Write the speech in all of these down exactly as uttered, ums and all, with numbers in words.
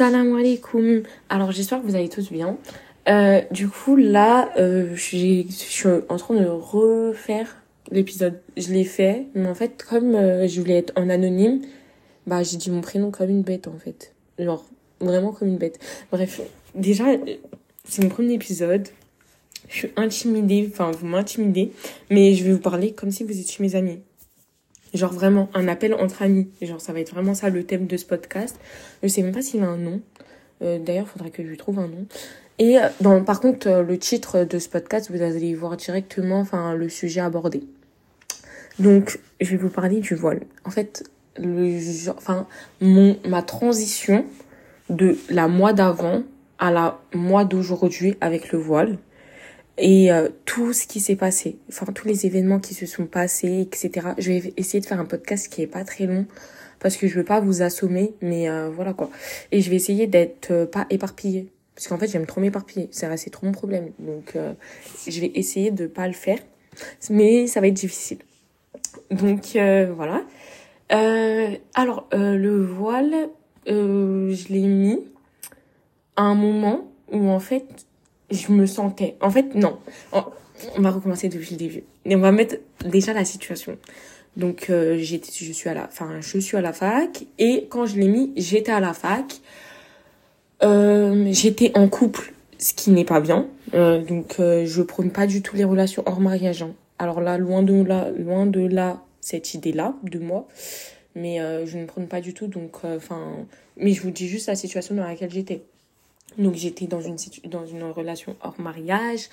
Salam alaikum. Alors j'espère que vous allez tous bien. Euh, du coup là, euh, je suis en train de refaire l'épisode. Je l'ai fait, mais en fait comme euh, je voulais être en anonyme, bah j'ai dit mon prénom comme une bête en fait. Genre vraiment comme une bête. Bref, déjà c'est mon premier épisode. Je suis intimidée, enfin vous m'intimidez, mais je vais vous parler comme si vous étiez mes amis. Genre vraiment, un appel entre amis. Genre ça va être vraiment ça le thème de ce podcast. Je sais même pas s'il a un nom. Euh, d'ailleurs, il faudrait que je lui trouve un nom. Et dans, par contre, le titre de ce podcast, vous allez voir directement enfin le sujet abordé. Donc, je vais vous parler du voile. En fait, le enfin mon ma transition de la mois d'avant à la mois d'aujourd'hui avec le voile. Et euh, tout ce qui s'est passé, enfin tous les événements qui se sont passés, et cetera. Je vais essayer de faire un podcast qui est pas très long parce que je veux pas vous assommer, mais euh, voilà quoi. Et je vais essayer d'être euh, pas éparpillée parce qu'en fait j'aime trop m'éparpiller, c'est, c'est trop mon problème. Donc euh, je vais essayer de pas le faire, mais ça va être difficile. Donc euh, voilà. Euh, alors euh, le voile, euh, je l'ai mis à un moment où en fait je me sentais... En fait, non. On va recommencer depuis le début. Et on va mettre déjà la situation. Donc, euh, j'étais, je suis à la... Enfin, je suis à la fac. Et quand je l'ai mis, j'étais à la fac. Euh, j'étais en couple, ce qui n'est pas bien. Euh, donc, euh, je prône pas du tout les relations hors mariage. Hein. Alors là, loin de là, loin de là, cette idée-là, de moi. Mais euh, je ne prône pas du tout. Donc, enfin... Euh, mais je vous dis juste la situation dans laquelle j'étais. Donc j'étais dans une situ- dans une relation hors mariage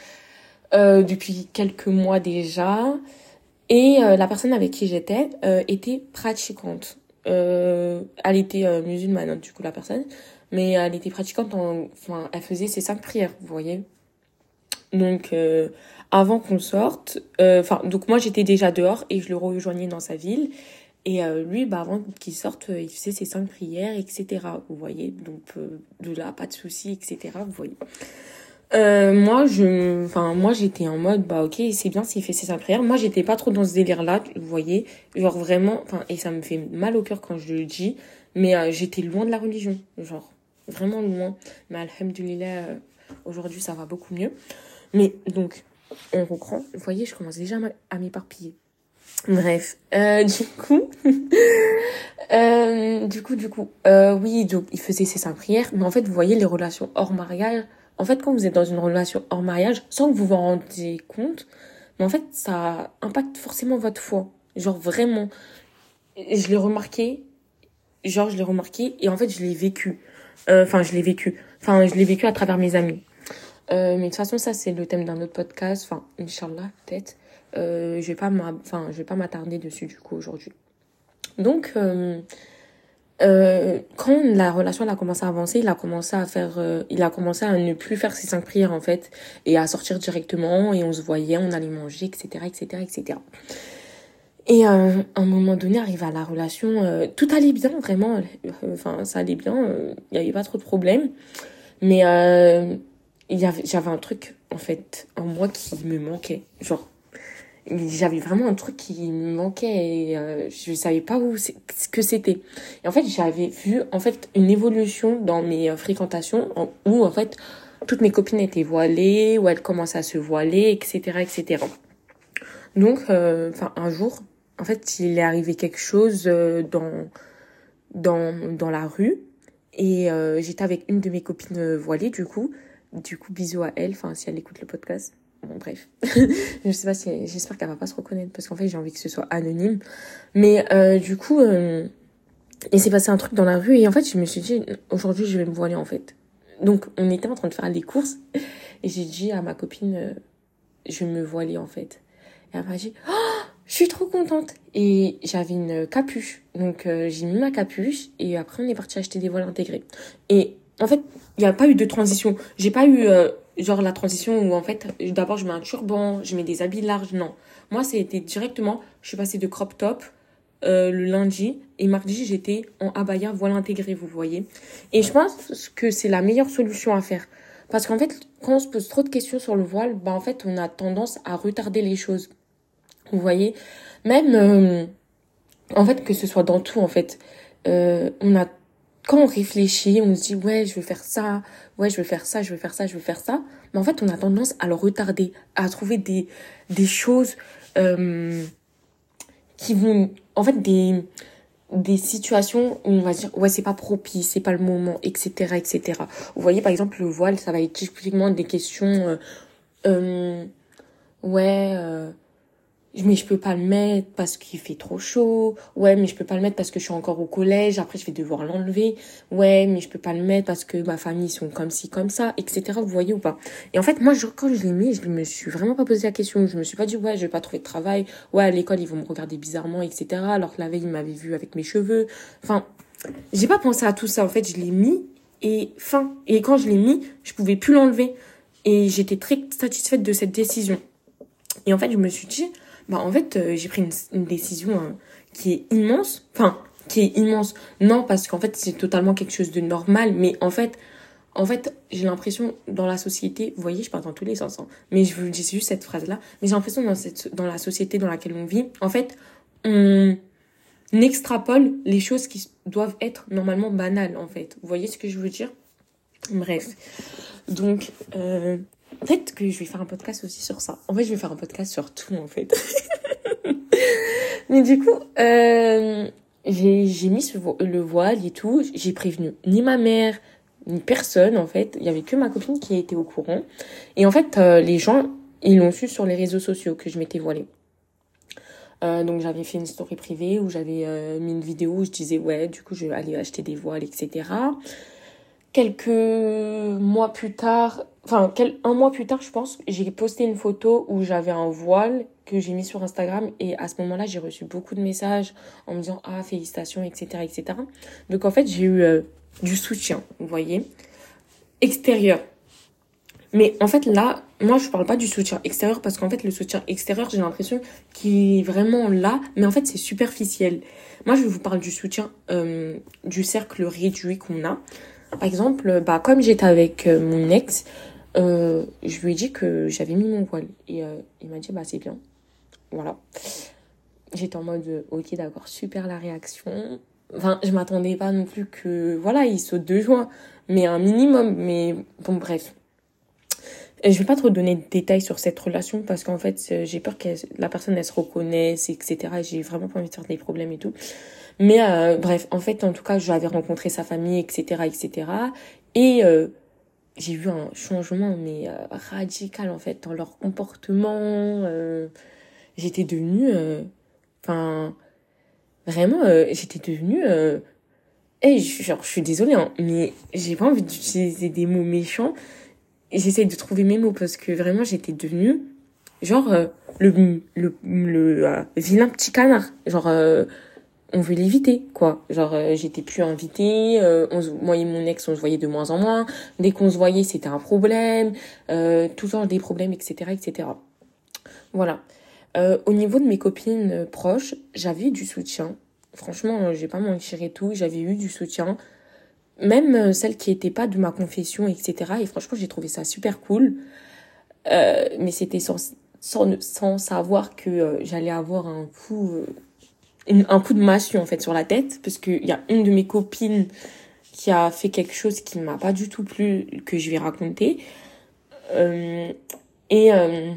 euh, depuis quelques mois déjà et euh, la personne avec qui j'étais euh, était pratiquante. Euh, elle était euh, musulmane du coup la personne, mais elle était pratiquante. En... Enfin, elle faisait ses cinq prières, vous voyez. Donc euh, avant qu'on sorte, enfin euh, donc moi j'étais déjà dehors et je le rejoignais dans sa ville. Et euh, lui, bah, avant qu'il sorte, euh, il faisait ses cinq prières, et cetera. Vous voyez, donc euh, de là, pas de soucis, et cetera. Vous voyez. Euh, moi, je, enfin, moi, j'étais en mode, bah, ok, c'est bien s'il fait ses cinq prières. Moi, j'étais pas trop dans ce délire-là, vous voyez. Genre vraiment, enfin, et ça me fait mal au cœur quand je le dis, mais euh, j'étais loin de la religion, genre vraiment loin. Mais alhamdoulilah, euh, aujourd'hui, ça va beaucoup mieux. Mais donc, on reprend. Vous voyez, je commence déjà à m'éparpiller. Bref, euh, du coup, euh, du coup, du coup, euh, oui, donc il faisait ses cinq prières, mais en fait, vous voyez les relations hors mariage. En fait, quand vous êtes dans une relation hors mariage, sans que vous vous en rendiez compte, mais en fait, ça impacte forcément votre foi. Genre vraiment, je l'ai remarqué, genre je l'ai remarqué, et en fait, je l'ai vécu. Enfin, euh, je l'ai vécu. Enfin, je l'ai vécu à travers mes amis. Euh, mais de toute façon, ça c'est le thème d'un autre podcast. Enfin, Inch'Allah, peut-être. Euh, je vais pas m'a... enfin, je vais pas m'attarder dessus du coup aujourd'hui. Donc, euh, euh, quand la relation elle a commencé à avancer, il a commencé à faire, euh, il a commencé à ne plus faire ses cinq prières en fait et à sortir directement. Et on se voyait, on allait manger, et cetera, et cetera, et cetera. Et euh, à un moment donné, arrive à la relation, euh, tout allait bien vraiment. Enfin, ça allait bien, euh, il y avait pas trop de problèmes, mais euh, Il y avait, j'avais un truc, en fait, en moi qui me manquait. Genre, j'avais vraiment un truc qui me manquait et euh, je savais pas où c'est, ce que c'était. Et en fait, j'avais vu, en fait, une évolution dans mes fréquentations en, où, en fait, toutes mes copines étaient voilées, où elles commençaient à se voiler, et cetera, et cetera. Donc, euh, enfin, un jour, en fait, il est arrivé quelque chose euh, dans, dans, dans la rue et euh, j'étais avec une de mes copines voilées, du coup. Du coup, bisous à elle, enfin, si elle écoute le podcast. Bon, bref. Je sais pas si elle... J'espère qu'elle va pas se reconnaître parce qu'en fait, j'ai envie que ce soit anonyme. Mais euh, du coup, euh... il s'est passé un truc dans la rue et en fait, je me suis dit, aujourd'hui, je vais me voiler en fait. Donc, on était en train de faire les courses et j'ai dit à ma copine, euh, je vais me voiler en fait. Et elle m'a dit, oh, je suis trop contente. Et j'avais une capuche. Donc, euh, j'ai mis ma capuche et après, on est parti acheter des voiles intégrés. Et en fait, il n'y a pas eu de transition. J'ai pas eu, euh, genre, la transition où, en fait, d'abord, je mets un turban, je mets des habits larges. Non. Moi, ça a été directement, je suis passée de crop top euh, le lundi. Et mardi, j'étais en abaya, voile intégrée, vous voyez. Et je pense que c'est la meilleure solution à faire. Parce qu'en fait, quand on se pose trop de questions sur le voile, bah, en fait, on a tendance à retarder les choses. Vous voyez. Même, euh, en fait, que ce soit dans tout, en fait, euh, on a quand on réfléchit, on se dit « ouais, je vais faire ça, ouais, je vais faire ça, je vais faire ça, je vais faire ça ». Mais en fait, on a tendance à le retarder, à trouver des, des choses euh, qui vont... En fait, des, des situations où on va dire « ouais, c'est pas propice, c'est pas le moment, et cetera, et cetera » Vous voyez, par exemple, le voile, ça va être typiquement des questions euh, euh, « ouais... Euh, » mais je peux pas le mettre parce qu'il fait trop chaud. Ouais, mais je peux pas le mettre parce que je suis encore au collège. Après, je vais devoir l'enlever. Ouais, mais je peux pas le mettre parce que ma famille sont comme ci, comme ça, et cetera. Vous voyez ou pas? Et en fait, moi, je, quand je l'ai mis, je me suis vraiment pas posé la question. Je me suis pas dit, ouais, je vais pas trouver de travail. Ouais, à l'école, ils vont me regarder bizarrement, et cetera. Alors que la veille, ils m'avaient vu avec mes cheveux. Enfin, j'ai pas pensé à tout ça. En fait, je l'ai mis et fin. Et quand je l'ai mis, je pouvais plus l'enlever. Et j'étais très satisfaite de cette décision. Et en fait, je me suis dit, bah en fait, euh, j'ai pris une, une décision hein, qui est immense. Enfin, qui est immense. Non, parce qu'en fait, c'est totalement quelque chose de normal. Mais en fait, en fait j'ai l'impression, dans la société... Vous voyez, je parle dans tous les sens. Hein, mais je vous dis juste cette phrase-là. Mais j'ai l'impression, dans, cette, dans la société dans laquelle on vit, en fait, on extrapole les choses qui doivent être normalement banales, en fait. Vous voyez ce que je veux dire? Bref. Donc... Euh... Peut-être que je vais faire un podcast aussi sur ça. En fait, je vais faire un podcast sur tout, en fait. Mais du coup, euh, j'ai, j'ai mis ce vo- le voile et tout. J'ai prévenu ni ma mère, ni personne, en fait. Il n'y avait que ma copine qui était au courant. Et en fait, euh, les gens, ils l'ont su sur les réseaux sociaux que je m'étais voilée. Euh, donc, j'avais fait une story privée où j'avais euh, mis une vidéo où je disais, ouais, du coup, je vais aller acheter des voiles, et cetera. Quelques mois plus tard... Enfin, un mois plus tard, je pense, j'ai posté une photo où j'avais un voile que j'ai mis sur Instagram. Et à ce moment-là, j'ai reçu beaucoup de messages en me disant « Ah, félicitations, et cetera, et cetera » Donc, en fait, j'ai eu euh, du soutien, vous voyez, extérieur. Mais en fait, là, moi, je parle pas du soutien extérieur parce qu'en fait, le soutien extérieur, j'ai l'impression qu'il est vraiment là. Mais en fait, c'est superficiel. Moi, je vous parle du soutien euh, du cercle réduit qu'on a. Par exemple, bah, comme j'étais avec euh, mon ex... Euh, je lui ai dit que j'avais mis mon voile et euh, il m'a dit bah c'est bien, voilà. J'étais en mode ok d'accord, super la réaction. Enfin, je m'attendais pas non plus que voilà il saute de joie, mais un minimum. Mais bon, bref, et je vais pas trop donner de détails sur cette relation parce qu'en fait j'ai peur que la personne elle se reconnaisse, etc. Et j'ai vraiment pas envie de faire des problèmes et tout. Mais euh, bref, en fait, en tout cas, j'avais rencontré sa famille, etc., etc. Et euh, j'ai vu un changement, mais euh, radical, en fait, dans leur comportement. Euh, j'étais devenue... Enfin, euh, vraiment, euh, j'étais devenue... Euh, hey, genre, je suis désolée, hein, mais j'ai pas envie d'utiliser des mots méchants. Et j'essaie de trouver mes mots, parce que vraiment, j'étais devenue, genre, euh, le, le, le euh, vilain petit canard. Genre... Euh, on veut l'éviter, quoi. Genre, euh, j'étais plus invitée. Euh, on se, moi et mon ex, on se voyait de moins en moins. Dès qu'on se voyait, c'était un problème. Euh, tout genre des problèmes, et cetera, et cetera. Voilà. Euh, au niveau de mes copines proches, j'avais eu du soutien. Franchement, j'ai pas menti et tout. J'avais eu du soutien. Même euh, celles qui étaient pas de ma confession, et cetera. Et franchement, j'ai trouvé ça super cool. Euh, mais c'était sans, sans, sans savoir que euh, j'allais avoir un coup... Euh, un coup de massue, en fait, sur la tête, parce que il y a une de mes copines qui a fait quelque chose qui m'a pas du tout plu, que je vais raconter. Euh, et euh,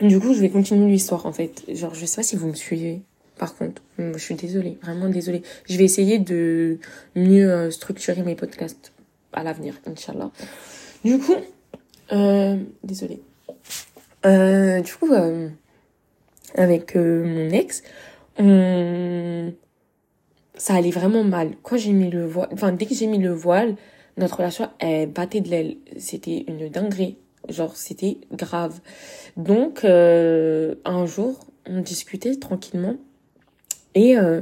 du coup, je vais continuer l'histoire, en fait. Genre, je sais pas si vous me suivez, par contre. Je suis désolée, vraiment désolée. Je vais essayer de mieux structurer mes podcasts à l'avenir, Inch'Allah. Du coup, euh, désolée. Euh, du coup, euh, avec euh, mon ex... Hum, ça allait vraiment mal. Quand j'ai mis le voile, enfin, dès que j'ai mis le voile, notre relation, elle battait de l'aile. C'était une dinguerie. Genre, c'était grave. Donc, euh, un jour, on discutait tranquillement. Et, euh,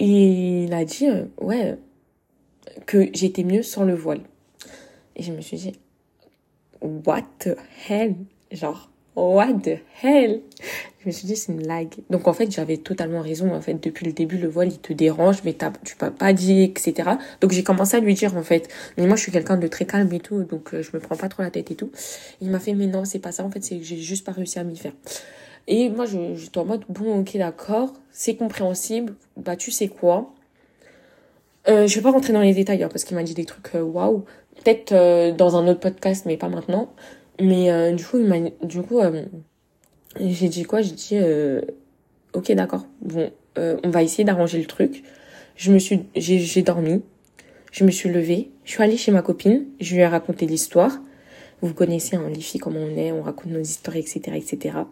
et il a dit, euh, ouais, que j'étais mieux sans le voile. Et je me suis dit, what the hell? Genre, what the hell? Je me suis dit, c'est une blague. Donc, en fait, j'avais totalement raison. En fait, depuis le début, le voile, il te dérange, mais t'as, tu m'as pas dit, et cetera. Donc, j'ai commencé à lui dire, en fait. Mais moi, je suis quelqu'un de très calme et tout. Donc, euh, je me prends pas trop la tête et tout. Il m'a fait, mais non, c'est pas ça. En fait, c'est que j'ai juste pas réussi à m'y faire. Et moi, je, j'étais en mode, bon, ok, d'accord. C'est compréhensible. Bah, tu sais quoi? Euh, je vais pas rentrer dans les détails, hein, parce qu'il m'a dit des trucs waouh. Wow. Peut-être euh, dans un autre podcast, mais pas maintenant. Mais euh, du coup, il m'a, du coup, euh, j'ai dit quoi? J'ai dit, euh, ok, d'accord. Bon, euh, on va essayer d'arranger le truc. Je me suis, j'ai, j'ai dormi. Je me suis levée. Je suis allée chez ma copine. Je lui ai raconté l'histoire. Vous connaissez, hein, les filles, comment on est, on raconte nos histoires, et cetera, et cetera.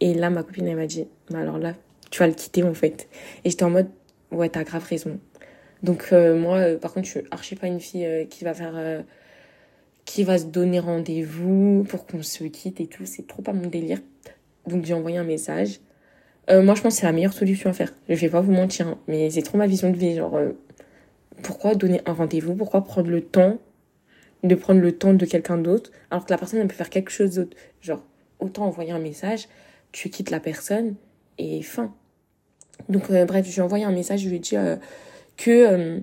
Et là, ma copine, elle m'a dit, bah alors là, tu vas le quitter, en fait. Et j'étais en mode, ouais, t'as grave raison. Donc, euh, moi, euh, par contre, je suis archi pas une fille euh, qui va faire, euh, qui va se donner rendez-vous pour qu'on se quitte et tout. C'est trop pas mon délire. Donc, j'ai envoyé un message. Euh, moi, je pense que c'est la meilleure solution à faire. Je vais pas vous mentir, hein, mais c'est trop ma vision de vie. Genre, euh, pourquoi donner un rendez-vous? Pourquoi prendre le temps de prendre le temps de quelqu'un d'autre, alors que la personne, elle peut faire quelque chose d'autre. Genre, autant envoyer un message, tu quittes la personne, et fin. Donc, euh, bref, j'ai envoyé un message, je lui ai dit euh, que euh,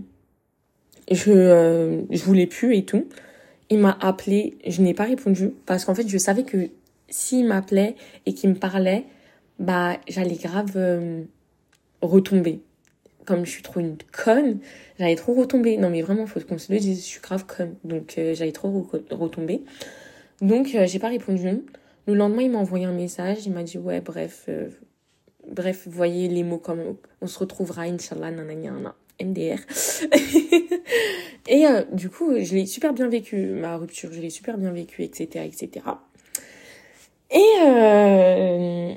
je, euh, je voulais plus et tout. Il m'a appelé, je n'ai pas répondu, parce qu'en fait, je savais que s'il m'appelait et qu'il me parlait, bah, j'allais grave euh, retomber. Comme je suis trop une conne, j'allais trop retomber. Non mais vraiment, faut qu'on se le dise, je suis grave conne. Donc euh, j'allais trop retomber. Donc euh, j'ai pas répondu. Le lendemain, il m'a envoyé un message. Il m'a dit, ouais, bref, euh, bref, voyez les mots comme on, on se retrouvera, Inch'Allah, nanana, M D R. Et euh, du coup, je l'ai super bien vécu, ma rupture. Je l'ai super bien vécu, et cetera, et cetera. Et euh,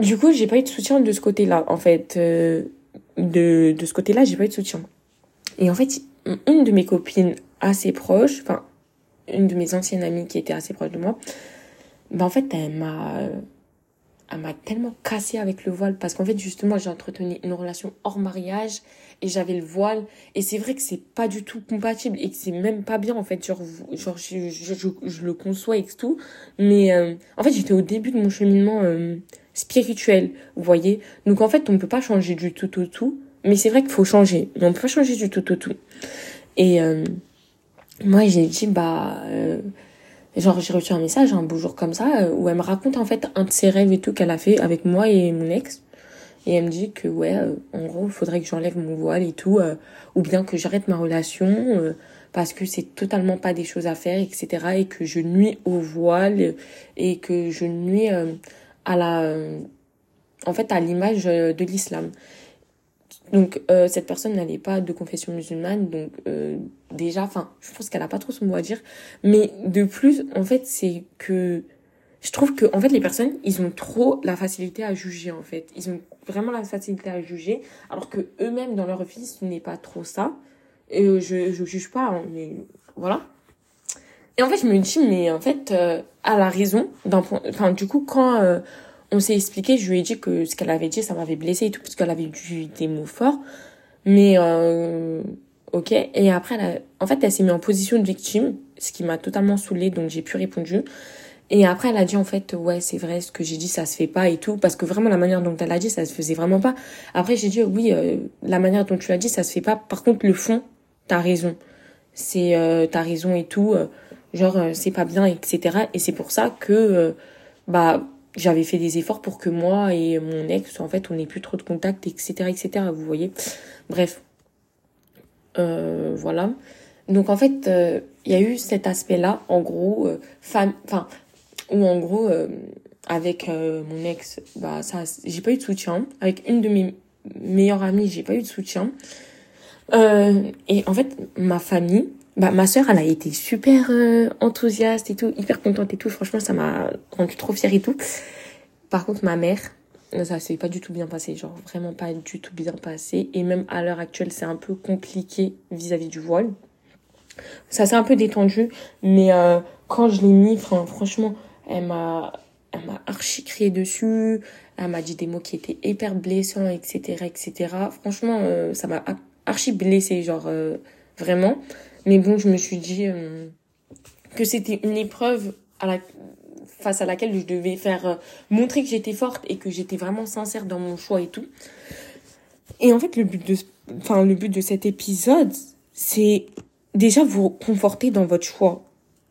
du coup, j'ai pas eu de soutien de ce côté-là, en fait. Euh, De, de ce côté-là, j'ai pas eu de soutien. Et en fait, une de mes copines assez proche, enfin, une de mes anciennes amies qui était assez proche de moi, ben en fait, elle m'a, elle m'a tellement cassée avec le voile. Parce qu'en fait, justement, j'ai entretenu une relation hors mariage et j'avais le voile. Et c'est vrai que c'est pas du tout compatible et que c'est même pas bien, en fait. Genre, genre je, je, je, je le conçois et tout. Mais euh, en fait, j'étais au début de mon cheminement... Euh, spirituel, vous voyez. Donc en fait, on ne peut pas changer du tout au tout, mais c'est vrai qu'il faut changer, mais on ne peut pas changer du tout au tout. Et euh, moi, j'ai dit, bah, euh, genre j'ai reçu un message un beau jour comme ça, où elle me raconte en fait un de ses rêves et tout qu'elle a fait avec moi et mon ex, et elle me dit que ouais, euh, en gros, il faudrait que j'enlève mon voile et tout, euh, ou bien que j'arrête ma relation, euh, parce que c'est totalement pas des choses à faire, et cetera, et que je nuis au voile, et que je nuis... Euh, à la en fait à l'image de l'islam. Donc euh, cette personne n'allait pas de confession musulmane, donc euh, déjà enfin je pense qu'elle a pas trop son mot à dire, mais de plus en fait c'est que je trouve que en fait les personnes, ils ont trop la facilité à juger en fait, ils ont vraiment la facilité à juger alors que eux-mêmes dans leur vie ce n'est pas trop ça. Et euh, je je juge pas hein, mais voilà. Et en fait, je me dis, mais en fait, euh, elle a raison. D'un point... Enfin, du coup, quand euh, on s'est expliqué, je lui ai dit que ce qu'elle avait dit, ça m'avait blessée et tout, parce qu'elle avait dit des mots forts. Mais, euh, ok. Et après, elle a... en fait, elle s'est mise en position de victime, ce qui m'a totalement saoulée, donc j'ai plus répondu. Et après, elle a dit, en fait, ouais, c'est vrai, ce que j'ai dit, ça se fait pas et tout, parce que vraiment, la manière dont elle a dit, ça se faisait vraiment pas. Après, j'ai dit, oui, euh, la manière dont tu l'as dit, ça se fait pas. Par contre, le fond, t'as raison. C'est, euh, t'as raison et tout. Euh... Genre, euh, c'est pas bien, et cetera. Et c'est pour ça que, euh, bah, j'avais fait des efforts pour que moi et mon ex, en fait, on n'ait plus trop de contact, et cetera, et cetera, vous voyez. Bref. Euh, voilà. Donc, en fait, il euh, y a eu cet aspect-là, en gros, euh, femme, enfin, ou en gros, euh, avec euh, mon ex, bah, ça, j'ai pas eu de soutien. Avec une de mes meilleures amies, j'ai pas eu de soutien. Euh, et en fait, ma famille, bah ma sœur, elle a été super euh, enthousiaste et tout, hyper contente et tout, franchement ça m'a rendue trop fière et tout. Par contre ma mère, ça s'est pas du tout bien passé, genre vraiment pas du tout bien passé, et même à l'heure actuelle c'est un peu compliqué vis-à-vis du voile. Ça s'est un peu détendu, mais euh, quand je l'ai mis, franchement elle m'a elle m'a archi crié dessus, elle m'a dit des mots qui étaient hyper blessants, etc., etc. Franchement euh, ça m'a archi blessée, genre euh, vraiment. Mais bon, je me suis dit euh, que c'était une épreuve à la... face à laquelle je devais faire euh, montrer que j'étais forte et que j'étais vraiment sincère dans mon choix et tout. Et en fait, le but de, enfin, le but de cet épisode, c'est déjà vous conforter dans votre choix.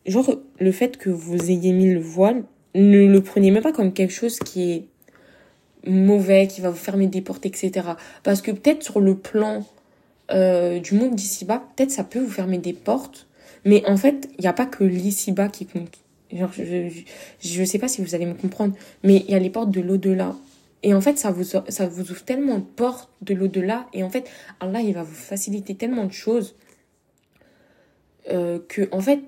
Genre, le fait que vous ayez mis le voile, ne le prenez même pas comme quelque chose qui est mauvais, qui va vous fermer des portes, et cetera. Parce que peut-être sur le plan... euh, du monde d'ici-bas, peut-être ça peut vous fermer des portes. Mais en fait, il n'y a pas que l'ici-bas qui compte. Genre, je ne sais pas si vous allez me comprendre, mais il y a les portes de l'au-delà. Et en fait, ça vous, ça vous ouvre tellement de portes de l'au-delà. Et en fait, Allah, il va vous faciliter tellement de choses euh, que, en fait,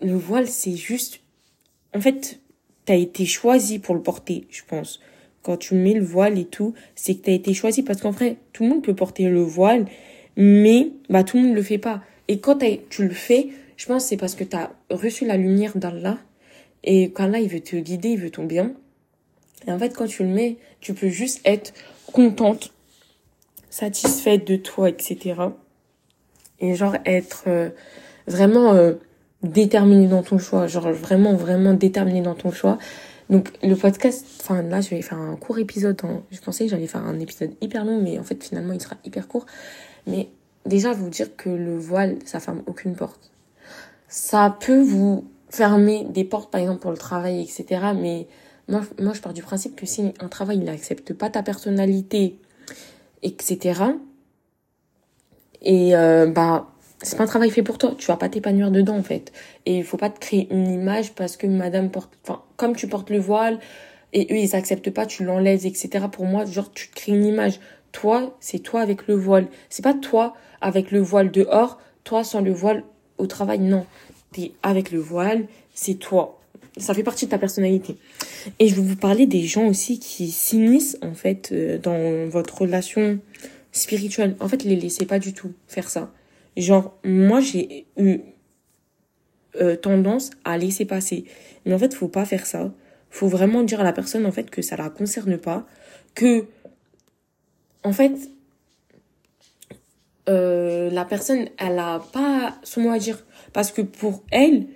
le voile, c'est juste... En fait, tu as été choisi pour le porter, je pense. Quand tu mets le voile et tout, c'est que tu as été choisi. Parce qu'en vrai, tout le monde peut porter le voile, mais bah, tout le monde ne le fait pas. Et quand tu le fais, je pense que c'est parce que tu as reçu la lumière d'Allah. Et qu'Allah, il veut te guider, il veut ton bien. Et en fait, quand tu le mets, tu peux juste être contente, satisfaite de toi, et cetera. Et genre être euh, vraiment euh, déterminée dans ton choix. Genre vraiment, vraiment déterminée dans ton choix. Donc le podcast, enfin là, je vais faire un court épisode. Hein. Je pensais que j'allais faire un épisode hyper long, mais en fait, finalement, il sera hyper court. Mais déjà, vous dire que le voile, ça ferme aucune porte. Ça peut vous fermer des portes, par exemple, pour le travail, et cetera. Mais... Moi, moi, je pars du principe que si un travail, il n'accepte pas ta personnalité, et cetera. Et, euh, bah, c'est pas un travail fait pour toi. Tu vas pas t'épanouir dedans, en fait. Et il faut pas te créer une image parce que madame porte, enfin, comme tu portes le voile et eux, ils acceptent pas, tu l'enlèves, et cetera. Pour moi, genre, tu te crées une image. Toi, c'est toi avec le voile. C'est pas toi avec le voile dehors, toi sans le voile au travail, non. T'es avec le voile, c'est toi. Ça fait partie de ta personnalité. Et je vais vous parler des gens aussi qui s'immiscent, en fait, dans votre relation spirituelle. En fait, les laissez pas du tout faire ça. Genre, moi, j'ai eu euh, tendance à laisser passer. Mais en fait, faut pas faire ça. Faut vraiment dire à la personne, en fait, que ça la concerne pas. Que, en fait, euh, la personne, elle a pas son mot à dire. Parce que pour elle...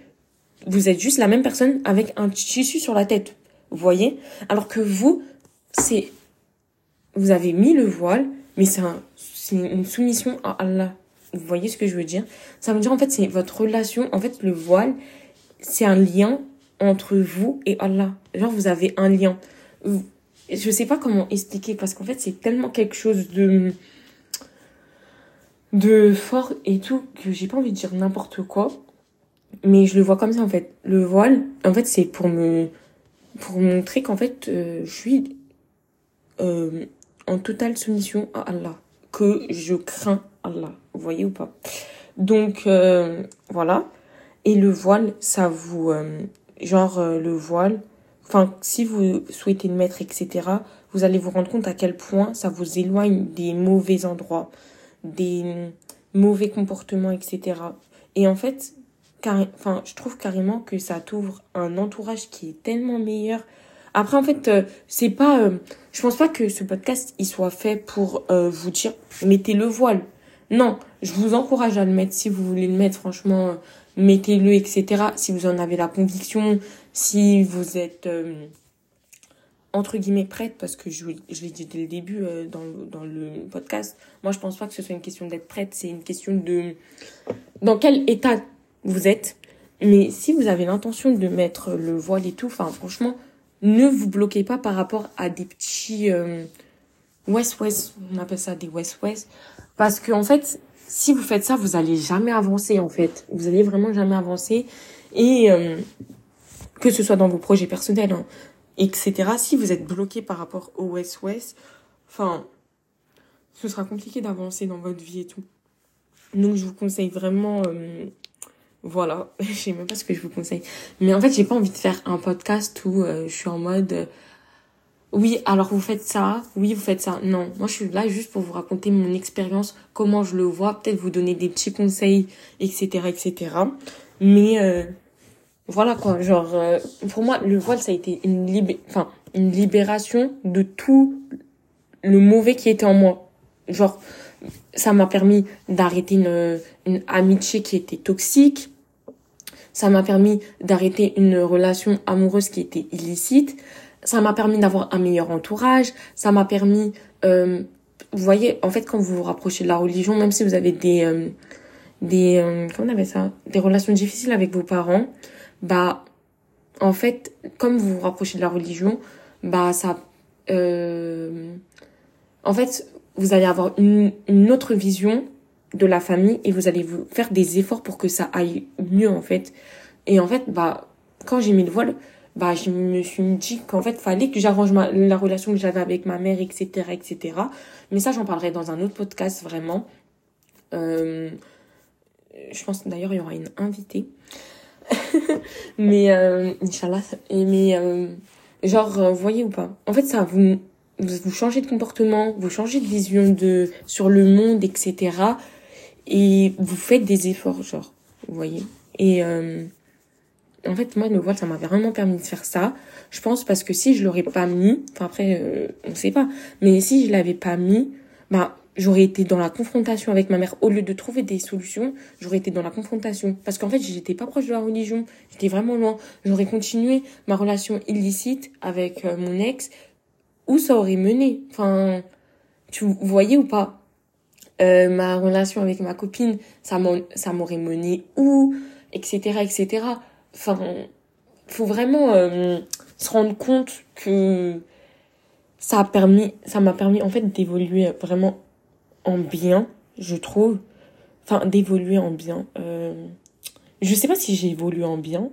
Vous êtes juste la même personne avec un tissu sur la tête, vous voyez? Alors que vous, c'est... Vous avez mis le voile, mais c'est, un, c'est une soumission à Allah. Vous voyez ce que je veux dire? Ça veut dire, en fait, c'est votre relation. En fait, le voile, c'est un lien entre vous et Allah. Genre, vous avez un lien. Je sais pas comment expliquer, parce qu'en fait, c'est tellement quelque chose de... de fort et tout, que j'ai pas envie de dire n'importe quoi. Mais je le vois comme ça, en fait. Le voile, en fait, c'est pour me pour montrer qu'en fait, euh, je suis euh, en totale soumission à Allah. Que je crains Allah, vous voyez ou pas? Donc, euh, voilà. Et le voile, ça vous... Euh, genre, euh, le voile... Enfin, si vous souhaitez le mettre, et cetera, vous allez vous rendre compte à quel point ça vous éloigne des mauvais endroits, des mauvais comportements, et cetera. Et en fait... Car... Enfin, je trouve carrément que ça t'ouvre un entourage qui est tellement meilleur. Après, en fait, euh, c'est pas... Euh... Je pense pas que ce podcast, il soit fait pour euh, vous dire « Mettez le voile ». Non, je vous encourage à le mettre. Si vous voulez le mettre, franchement, euh, mettez-le, et cetera. Si vous en avez la conviction, si vous êtes, euh, entre guillemets, prête, parce que je, je l'ai dit dès le début euh, dans, dans le podcast, moi, je pense pas que ce soit une question d'être prête. C'est une question de... Dans quel état vous êtes, mais si vous avez l'intention de mettre le voile et tout, enfin franchement, ne vous bloquez pas par rapport à des petits euh, west-west, on appelle ça des west-west, parce que en fait, si vous faites ça, vous allez jamais avancer en fait, vous allez vraiment jamais avancer, et euh, que ce soit dans vos projets personnels, hein, et cetera. Si vous êtes bloqué par rapport au west-west, enfin, ce sera compliqué d'avancer dans votre vie et tout. Donc je vous conseille vraiment... Euh, Voilà, je sais même pas ce que je vous conseille. Mais en fait, j'ai pas envie de faire un podcast où euh, je suis en mode... Euh, oui, alors vous faites ça, oui, vous faites ça. Non, moi je suis là juste pour vous raconter mon expérience, comment je le vois, peut-être vous donner des petits conseils, et cetera, et cetera. Mais euh, voilà quoi, genre... Euh, pour moi, le voile, ça a été une, lib- enfin, une libération de tout le mauvais qui était en moi. Genre, ça m'a permis d'arrêter une, une amitié qui était toxique. Ça m'a permis d'arrêter une relation amoureuse qui était illicite. Ça m'a permis d'avoir un meilleur entourage. Ça m'a permis... Euh, vous voyez, en fait, quand vous vous rapprochez de la religion, même si vous avez des... Euh, des euh, comment on appelle ça ? Des relations difficiles avec vos parents, bah, en fait, comme vous vous rapprochez de la religion, bah, ça... Euh, en fait, vous allez avoir une, une autre vision de la famille et vous allez vous faire des efforts pour que ça aille mieux, en fait. Et en fait, bah, quand j'ai mis le voile, bah, je me suis dit qu'en fait, fallait que j'arrange ma, la relation que j'avais avec ma mère, et cetera, et cetera. Mais ça, j'en parlerai dans un autre podcast, vraiment. Euh, je pense, d'ailleurs, il y aura une invitée. mais, euh, Inch'Allah. Et mais, euh, genre, euh, voyez ou pas. En fait, ça, vous, vous changez de comportement, vous changez de vision de, sur le monde, et cetera. Et vous faites des efforts, genre. Vous voyez. Et, euh, en fait, moi, le voile, ça m'avait vraiment permis de faire ça. Je pense parce que si je l'aurais pas mis, enfin après, euh, on sait pas. Mais si je l'avais pas mis, bah, j'aurais été dans la confrontation avec ma mère. Au lieu de trouver des solutions, j'aurais été dans la confrontation. Parce qu'en fait, j'étais pas proche de la religion. J'étais vraiment loin. J'aurais continué ma relation illicite avec euh, mon ex. Où ça aurait mené? Enfin, tu voyais ou pas? Euh, ma relation avec ma copine, ça, m'en, ça m'aurait mené où? Etc, et cetera. Enfin, faut vraiment euh, se rendre compte que ça a permis, ça m'a permis en fait d'évoluer vraiment en bien, je trouve. Enfin, d'évoluer en bien. Euh, je sais pas si j'ai évolué en bien,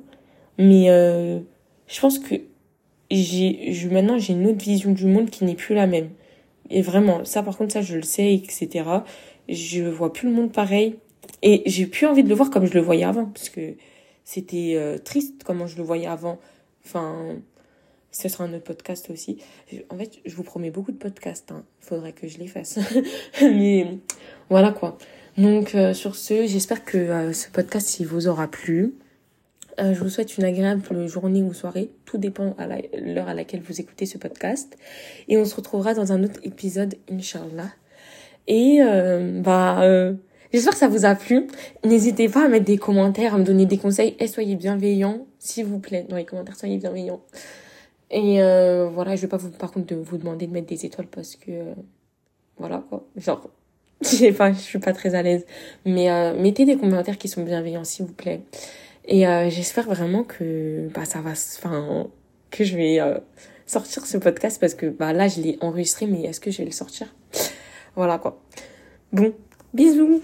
mais euh, je pense que j'ai, je maintenant j'ai une autre vision du monde qui n'est plus la même. Et vraiment, ça par contre ça je le sais, et cetera. Je vois plus le monde pareil et j'ai plus envie de le voir comme je le voyais avant, parce que c'était euh, triste comment je le voyais avant. Enfin, ce sera un autre podcast aussi. En fait, je vous promets beaucoup de podcasts. Hein. Faudrait que je les fasse. Mais voilà quoi. Donc euh, sur ce, j'espère que euh, ce podcast il vous aura plu. Euh, je vous souhaite une agréable journée ou soirée. Tout dépend à la, l'heure à laquelle vous écoutez ce podcast. Et on se retrouvera dans un autre épisode, Inch'Allah. Et euh, bah... Euh, j'espère que ça vous a plu. N'hésitez pas à mettre des commentaires, à me donner des conseils. Et soyez bienveillants, s'il vous plaît. Dans les commentaires, soyez bienveillants. Et euh, voilà, je vais pas vous, par contre, de vous demander de mettre des étoiles parce que... Euh, voilà, quoi. Genre, je sais pas, je suis pas très à l'aise. Mais euh, mettez des commentaires qui sont bienveillants, s'il vous plaît. Et euh, j'espère vraiment que bah ça va... Enfin, que je vais euh, sortir ce podcast parce que bah là, je l'ai enregistré, mais est-ce que je vais le sortir? Voilà, quoi. Bon. Bisous.